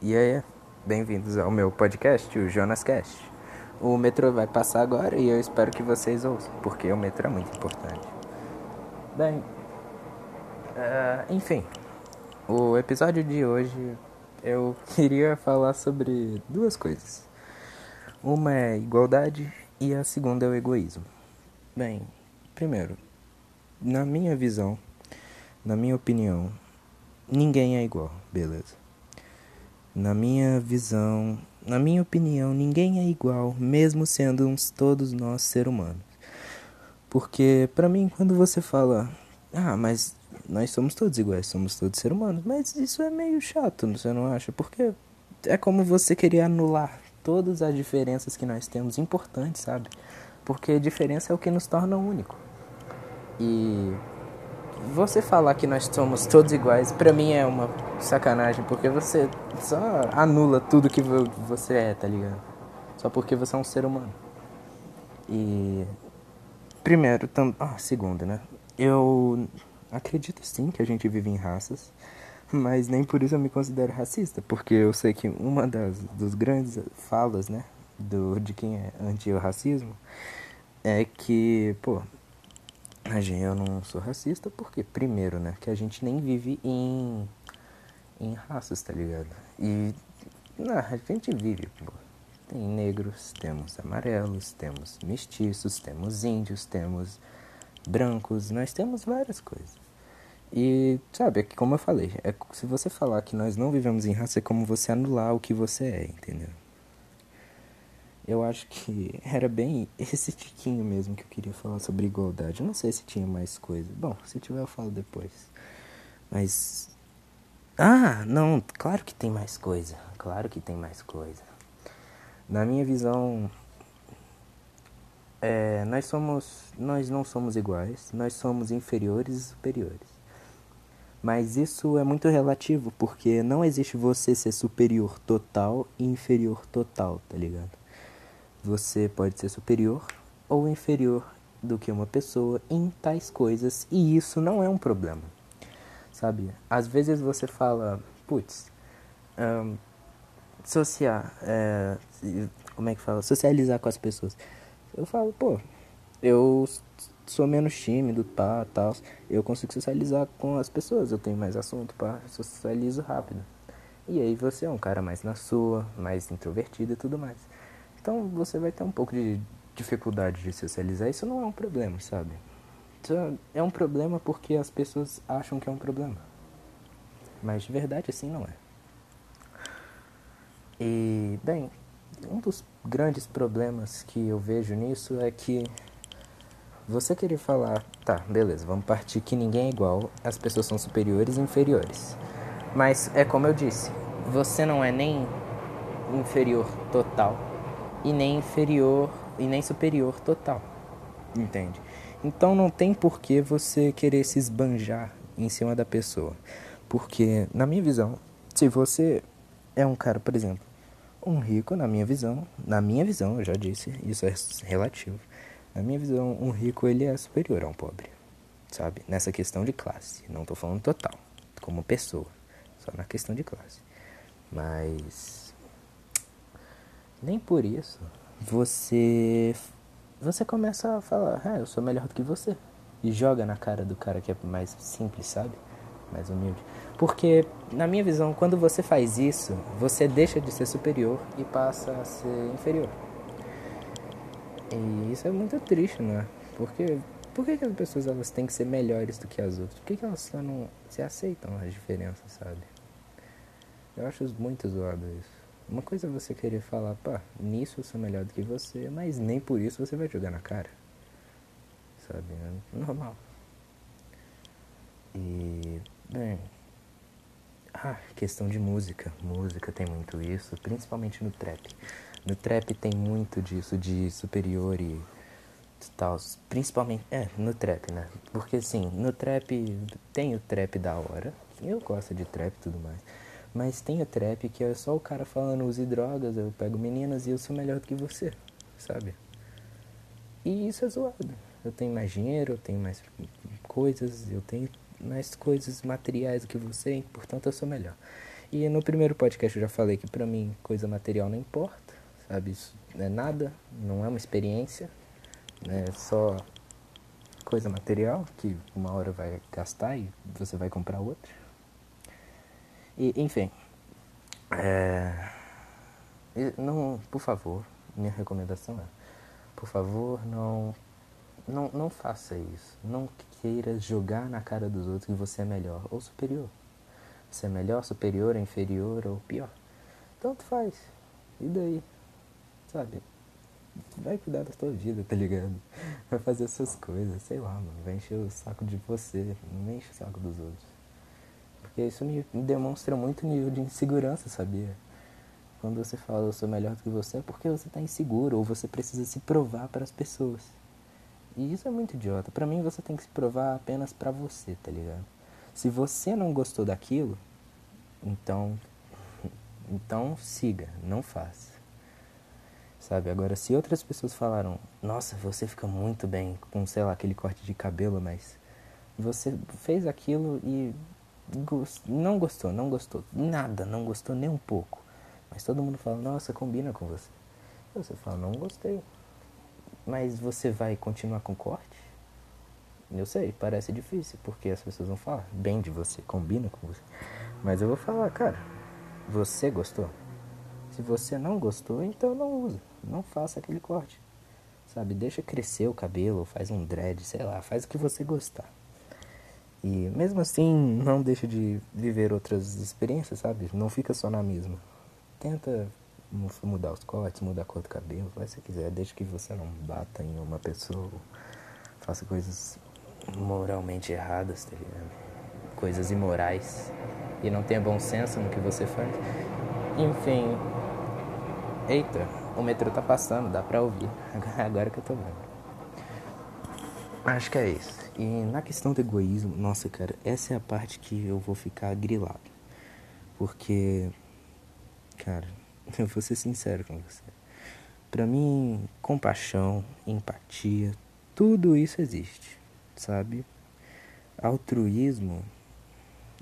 E aí, bem-vindos ao meu podcast, o JonasCast. O metrô vai passar agora e eu espero que vocês ouçam, porque o metrô é muito importante. Bem, enfim, o episódio de hoje eu queria falar sobre duas coisas. Uma é igualdade e a segunda é o egoísmo. Bem, primeiro, na minha visão, na minha opinião, ninguém é igual, beleza? Na minha visão, na minha opinião, ninguém é igual, mesmo sendo todos nós seres humanos. Porque, pra mim, quando você fala, mas nós somos todos iguais, somos todos seres humanos, mas isso é meio chato, você não acha? Porque é como você querer anular todas as diferenças que nós temos importantes, sabe? Porque diferença é o que nos torna único. E você falar que nós somos todos iguais, pra mim é uma sacanagem, porque você só anula tudo que você é, tá ligado? Só porque você é um ser humano. E primeiro, segundo, né? Eu acredito sim que a gente vive em raças, mas nem por isso eu me considero racista, porque eu sei que uma das grandes falas, né, de quem é anti-racismo é que, eu não sou racista porque, primeiro, né, que a gente nem vive em raças, tá ligado? E, a gente vive, tem negros, temos amarelos, temos mestiços, temos índios, temos brancos, nós temos várias coisas. E, sabe, é que, como eu falei, se você falar que nós não vivemos em raça, é como você anular o que você é, entendeu? Eu acho que era bem esse tiquinho mesmo que eu queria falar sobre igualdade. Eu não sei se tinha mais coisa. Bom, se tiver eu falo depois. Mas... não, claro que tem mais coisa. Na minha visão, nós não somos iguais. Nós somos inferiores e superiores. Mas isso é muito relativo, porque não existe você ser superior total e inferior total, tá ligado? Você pode ser superior ou inferior do que uma pessoa em tais coisas, e isso não é um problema, sabe? Às vezes você fala, socializar com as pessoas. Eu falo, eu sou menos tímido, tal, eu consigo socializar com as pessoas, eu tenho mais assunto, eu socializo rápido. E aí você é um cara mais na sua, mais introvertido e tudo mais. Então você vai ter um pouco de dificuldade de socializar, isso não é um problema, sabe? Isso é um problema porque as pessoas acham que é um problema. Mas de verdade assim não é. E, bem, um dos grandes problemas que eu vejo nisso é que você querer falar, vamos partir que ninguém é igual, as pessoas são superiores e inferiores. Mas é como eu disse, você não é nem inferior total e nem superior total, entende? Então não tem por que você querer se esbanjar em cima da pessoa, porque, na minha visão, se você é um cara, por exemplo, um rico, na minha visão, eu já disse, isso é relativo, na minha visão, um rico, ele é superior a um pobre, sabe? Nessa questão de classe, não tô falando total, como pessoa, só na questão de classe, mas... nem por isso você começa a falar, eu sou melhor do que você. E joga na cara do cara que é mais simples, sabe? Mais humilde. Porque, na minha visão, quando você faz isso, você deixa de ser superior e passa a ser inferior. E isso é muito triste, né? Porque por que as pessoas elas têm que ser melhores do que as outras? Por que elas só não se aceitam as diferenças, sabe? Eu acho muito zoado isso. Uma coisa é você querer falar, nisso eu sou melhor do que você, mas nem por isso você vai jogar na cara, sabe? É normal. E, bem, questão de música. Música tem muito isso, principalmente no trap. No trap tem muito disso de superior e tal, principalmente, no trap, né? Porque, assim, no trap tem o trap da hora, eu gosto de trap e tudo mais. Mas tem o trap que é só o cara falando, use drogas, eu pego meninas e eu sou melhor do que você, sabe? E isso é zoado. Eu tenho mais dinheiro, eu tenho mais coisas, eu tenho mais coisas materiais do que você, portanto eu sou melhor. E no primeiro podcast eu já falei que pra mim coisa material não importa, sabe? Isso não é nada, não é uma experiência, né? É só coisa material que uma hora vai gastar e você vai comprar outra. E, enfim, não, por favor, minha recomendação é, por favor, não faça isso. Não queira jogar na cara dos outros que você é melhor ou superior. Você é melhor, superior, inferior ou pior. Tanto faz. E daí? Sabe? Vai cuidar da sua vida, tá ligado? Vai fazer as suas coisas, sei lá, mano. Vai encher o saco de você, não enche o saco dos outros. Porque isso me demonstra muito nível de insegurança, sabia? Quando você fala eu sou melhor do que você, é porque você tá inseguro ou você precisa se provar para as pessoas. E isso é muito idiota. Pra mim, você tem que se provar apenas pra você, tá ligado? Se você não gostou daquilo, então siga, não faça. Sabe, agora se outras pessoas falaram, nossa, você fica muito bem com, sei lá, aquele corte de cabelo, mas você fez aquilo e não gostou, nada, não gostou nem um pouco. Mas todo mundo fala, nossa, combina com você. E você fala, não gostei. Mas você vai continuar com corte? Eu sei, parece difícil, porque as pessoas vão falar bem de você, combina com você. Mas eu vou falar, cara, você gostou? Se você não gostou, então não usa, não faça aquele corte, sabe? Deixa crescer o cabelo, faz um dread, sei lá, faz o que você gostar. E mesmo assim, não deixa de viver outras experiências, sabe? Não fica só na mesma. Tenta mudar os cortes, mudar a cor do cabelo, faz o que você quiser, deixa que você não bata em uma pessoa, faça coisas moralmente erradas, tá ligado? Coisas imorais, e não tenha bom senso no que você faz. Enfim... Eita, o metrô tá passando, dá pra ouvir, agora que eu tô vendo. Acho que é isso. E na questão do egoísmo, nossa, cara, essa é a parte que eu vou ficar grilado. Porque, cara, eu vou ser sincero com você. Pra mim, compaixão, empatia, tudo isso existe, sabe? Altruísmo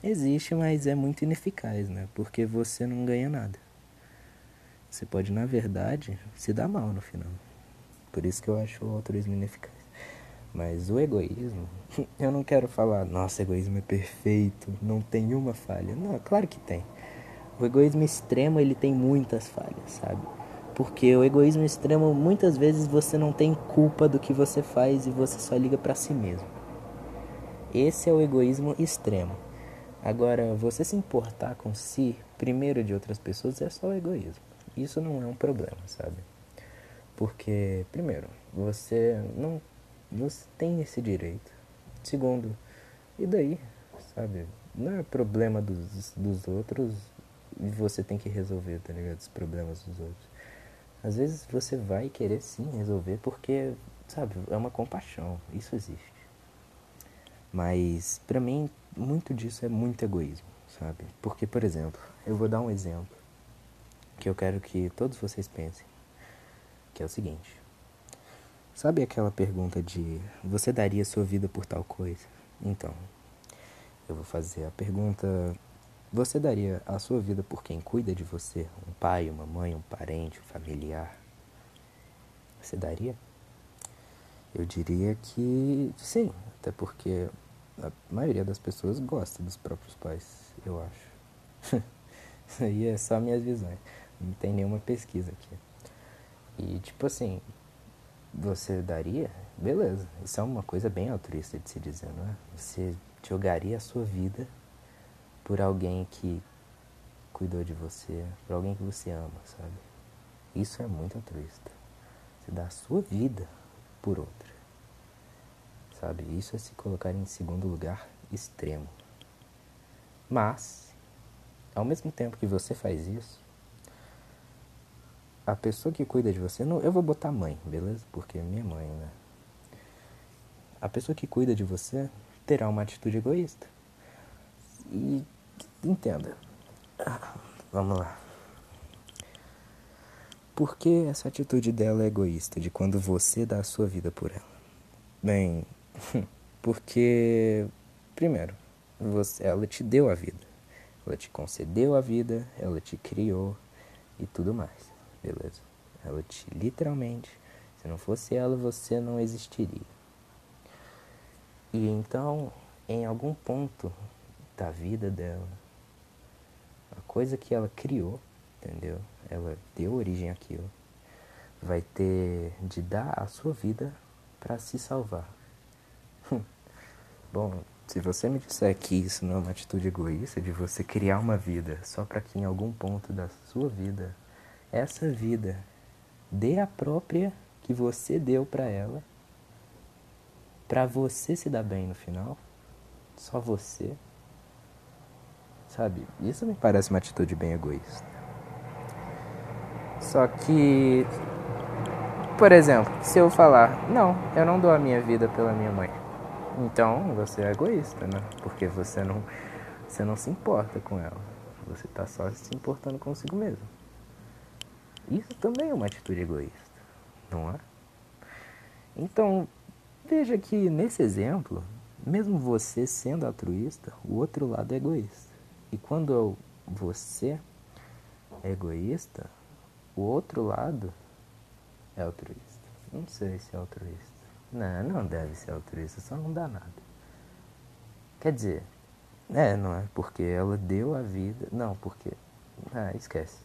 existe, mas é muito ineficaz, né? Porque você não ganha nada. Você pode, na verdade, se dar mal no final. Por isso que eu acho o altruísmo ineficaz. Mas o egoísmo... Eu não quero falar, nossa, egoísmo é perfeito, não tem uma falha. Não, claro que tem. O egoísmo extremo, ele tem muitas falhas, sabe? Porque o egoísmo extremo, muitas vezes, você não tem culpa do que você faz e você só liga pra si mesmo. Esse é o egoísmo extremo. Agora, você se importar com si, primeiro de outras pessoas, é só o egoísmo. Isso não é um problema, sabe? Porque, primeiro, você tem esse direito. Segundo, e daí, sabe? Não é problema dos outros e você tem que resolver, tá ligado? Os problemas dos outros. Às vezes você vai querer sim resolver porque, sabe, é uma compaixão. Isso existe. Mas, pra mim, muito disso é muito egoísmo, sabe? Porque, por exemplo, eu vou dar um exemplo que eu quero que todos vocês pensem, que é o seguinte. Sabe aquela pergunta de, você daria sua vida por tal coisa? Então, eu vou fazer a pergunta, você daria a sua vida por quem cuida de você? Um pai, uma mãe, um parente, um familiar? Você daria? Eu diria que sim, até porque a maioria das pessoas gosta dos próprios pais, eu acho. Isso aí é só minhas visões. Não tem nenhuma pesquisa aqui. E, tipo assim, você daria? Beleza. Isso é uma coisa bem altruísta de se dizer, não é? Você jogaria a sua vida por alguém que cuidou de você, por alguém que você ama, sabe? Isso é muito altruísta. Você dá a sua vida por outra, sabe? Isso é se colocar em segundo lugar extremo. Mas, ao mesmo tempo que você faz isso, a pessoa que cuida de você... Não, eu vou botar mãe, beleza? Porque é minha mãe, né? A pessoa que cuida de você terá uma atitude egoísta. E entenda. Vamos lá. Por que essa atitude dela é egoísta, de quando você dá a sua vida por ela? Bem, porque... Primeiro, ela te deu a vida. Ela te concedeu a vida, ela te criou e tudo mais, beleza? Ela te, literalmente, se não fosse ela, você não existiria. E então, em algum ponto da vida dela, a coisa que ela criou, entendeu? Ela deu origem àquilo. Vai ter de dar a sua vida para se salvar. Bom, se você me disser que isso não é uma atitude egoísta de você criar uma vida só para que em algum ponto da sua vida, essa vida dê a própria que você deu para ela, para você se dar bem no final, só você, sabe? Isso me parece uma atitude bem egoísta. Só que, por exemplo, se eu falar, não, eu não dou a minha vida pela minha mãe, então você é egoísta, né? Porque você não se importa com ela, você tá só se importando consigo mesmo. Isso também é uma atitude egoísta, não é? Então, veja que nesse exemplo, mesmo você sendo altruísta, o outro lado é egoísta. E quando você é egoísta, o outro lado é altruísta. Não sei se é altruísta. Não deve ser altruísta, só não dá nada. Quer dizer, não é porque ela deu a vida... Não, porque... esquece.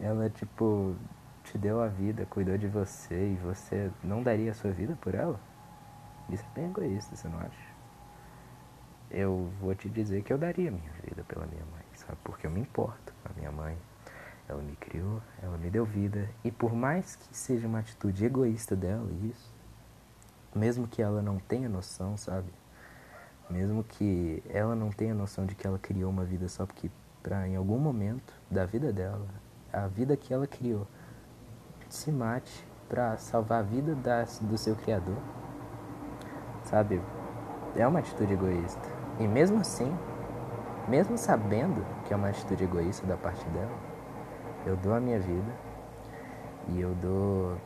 Ela, te deu a vida, cuidou de você e você não daria a sua vida por ela? Isso é bem egoísta, você não acha? Eu vou te dizer que eu daria a minha vida pela minha mãe, sabe? Porque eu me importo com a minha mãe. Ela me criou, ela me deu vida. E por mais que seja uma atitude egoísta dela, isso, mesmo que ela não tenha noção, sabe? Mesmo que ela não tenha noção de que ela criou uma vida só porque pra em algum momento da vida dela, a vida que ela criou, se mate pra salvar a vida do seu criador, sabe? É uma atitude egoísta. E mesmo assim, mesmo sabendo que é uma atitude egoísta da parte dela, eu dou a minha vida e eu dou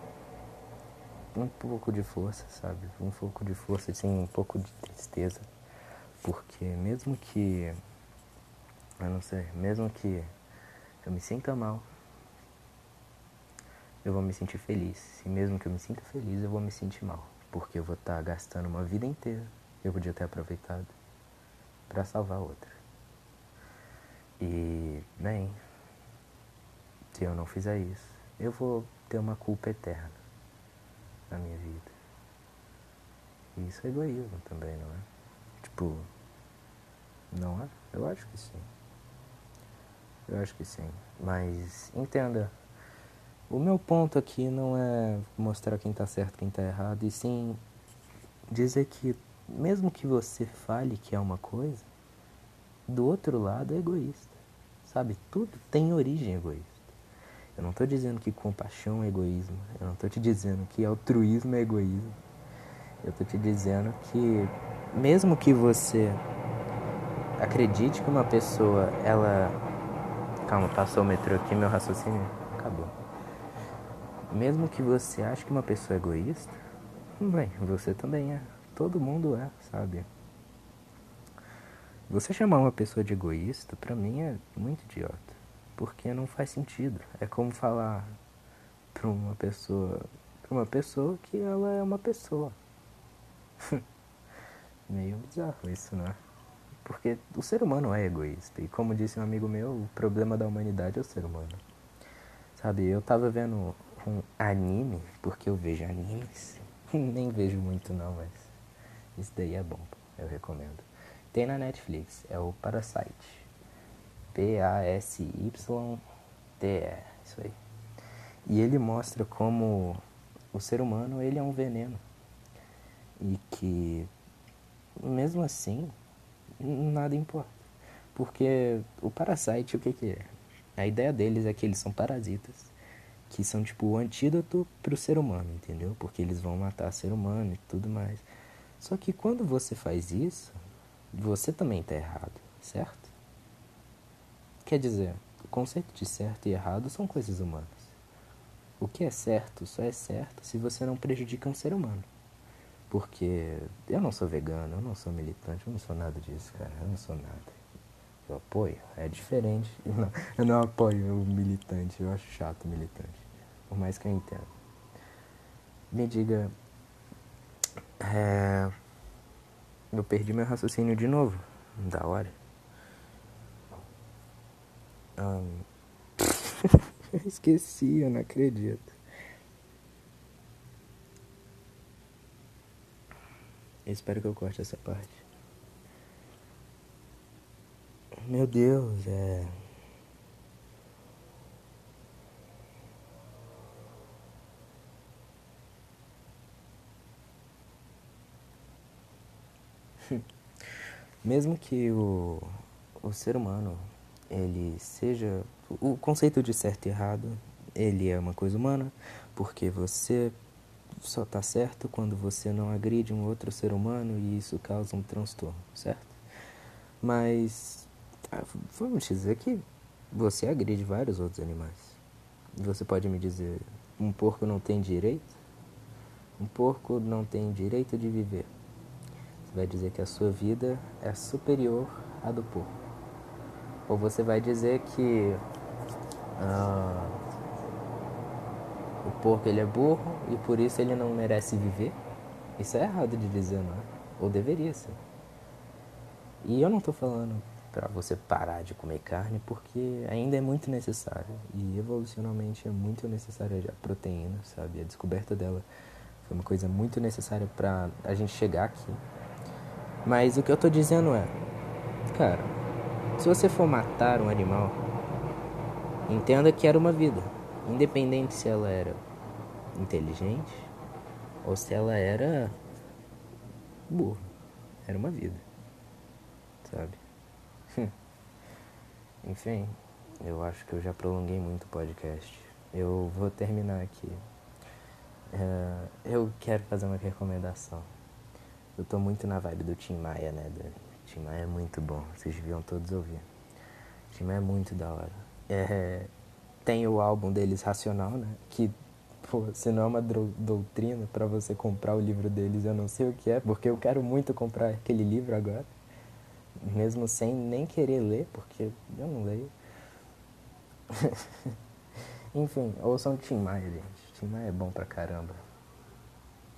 um pouco de força, sabe? Um pouco de força, assim, um pouco de tristeza. Porque mesmo que, eu não sei, mesmo que eu me sinta mal, eu vou me sentir feliz. E mesmo que eu me sinta feliz, eu vou me sentir mal. Porque eu vou estar gastando uma vida inteira, eu podia ter aproveitado, pra salvar outra. E, bem... se eu não fizer isso, eu vou ter uma culpa eterna na minha vida. E isso é egoísmo também, não é? Não é? Eu acho que sim. Mas entenda, o meu ponto aqui não é mostrar quem tá certo, quem tá errado, e sim dizer que mesmo que você fale que é uma coisa, do outro lado é egoísta. Sabe? Tudo tem origem egoísta. Eu não estou dizendo que compaixão é egoísmo. Eu não estou te dizendo que altruísmo é egoísmo. Eu estou te dizendo que, mesmo que você acredite que uma pessoa, ela... Calma, passou o metrô aqui, meu raciocínio acabou. Mesmo que você ache que uma pessoa é egoísta, bem, você também é. Todo mundo é, sabe? Você chamar uma pessoa de egoísta, pra mim, é muito idiota. Porque não faz sentido. É como falar pra uma pessoa que ela é uma pessoa. Meio bizarro isso, né? Porque o ser humano é egoísta. E como disse um amigo meu, o problema da humanidade é o ser humano. Sabe, eu tava vendo um anime, porque eu vejo animes. Nem vejo muito não, mas isso daí é bom, eu recomendo. Tem na Netflix, é o Parasite. P-A-S-Y-T-E, isso aí. E ele mostra como o ser humano, ele é um veneno. E que, mesmo assim, nada importa. Porque o Parasite, o que é? A ideia deles é que eles são parasitas, que são tipo o antídoto pro ser humano, entendeu? Porque eles vão matar o ser humano e tudo mais. Só que quando você faz isso, você também tá errado, certo? Quer dizer, o conceito de certo e errado são coisas humanas. O que é certo só é certo se você não prejudica um ser humano. Porque eu não sou vegano, eu não sou militante, eu não sou nada disso, cara. Eu não sou nada. Eu apoio, é diferente. Eu não apoio o militante, eu acho chato o militante, por mais que eu entenda. Me diga, eu perdi meu raciocínio de novo, da hora. Eu esqueci, eu não acredito. Eu espero que eu corte essa parte. Meu Deus, Mesmo que o ser humano, ele seja... O conceito de certo e errado, ele é uma coisa humana, porque você só tá certo quando você não agride um outro ser humano e isso causa um transtorno, certo? Mas... vamos dizer que você agride vários outros animais. Você pode me dizer, um porco não tem direito? Um porco não tem direito de viver. Você vai dizer que a sua vida é superior à do porco. Ou você vai dizer que o porco ele é burro e por isso ele não merece viver. Isso é errado de dizer, não é? Ou deveria ser. E eu não tô falando para você parar de comer carne, porque ainda é muito necessário. E evolucionalmente é muito necessária a proteína, sabe? A descoberta dela foi uma coisa muito necessária para a gente chegar aqui. Mas o que eu tô dizendo é... cara, se você for matar um animal, entenda que era uma vida. Independente se ela era inteligente ou se ela era burra. Era uma vida, sabe? Enfim, eu acho que eu já prolonguei muito o podcast. Eu vou terminar aqui. Eu quero fazer uma recomendação. Eu tô muito na vibe do Tim Maia, né, Dani? Tim Maia é muito bom, vocês deviam todos ouvir. Tim Maia é muito da hora. Tem o álbum deles, Racional, né? Que, pô, se não é uma doutrina pra você comprar o livro deles, eu não sei o que é, porque eu quero muito comprar aquele livro agora. Mesmo sem nem querer ler, porque eu não leio. Enfim, ouçam Tim Maia, gente. Tim Maia é bom pra caramba.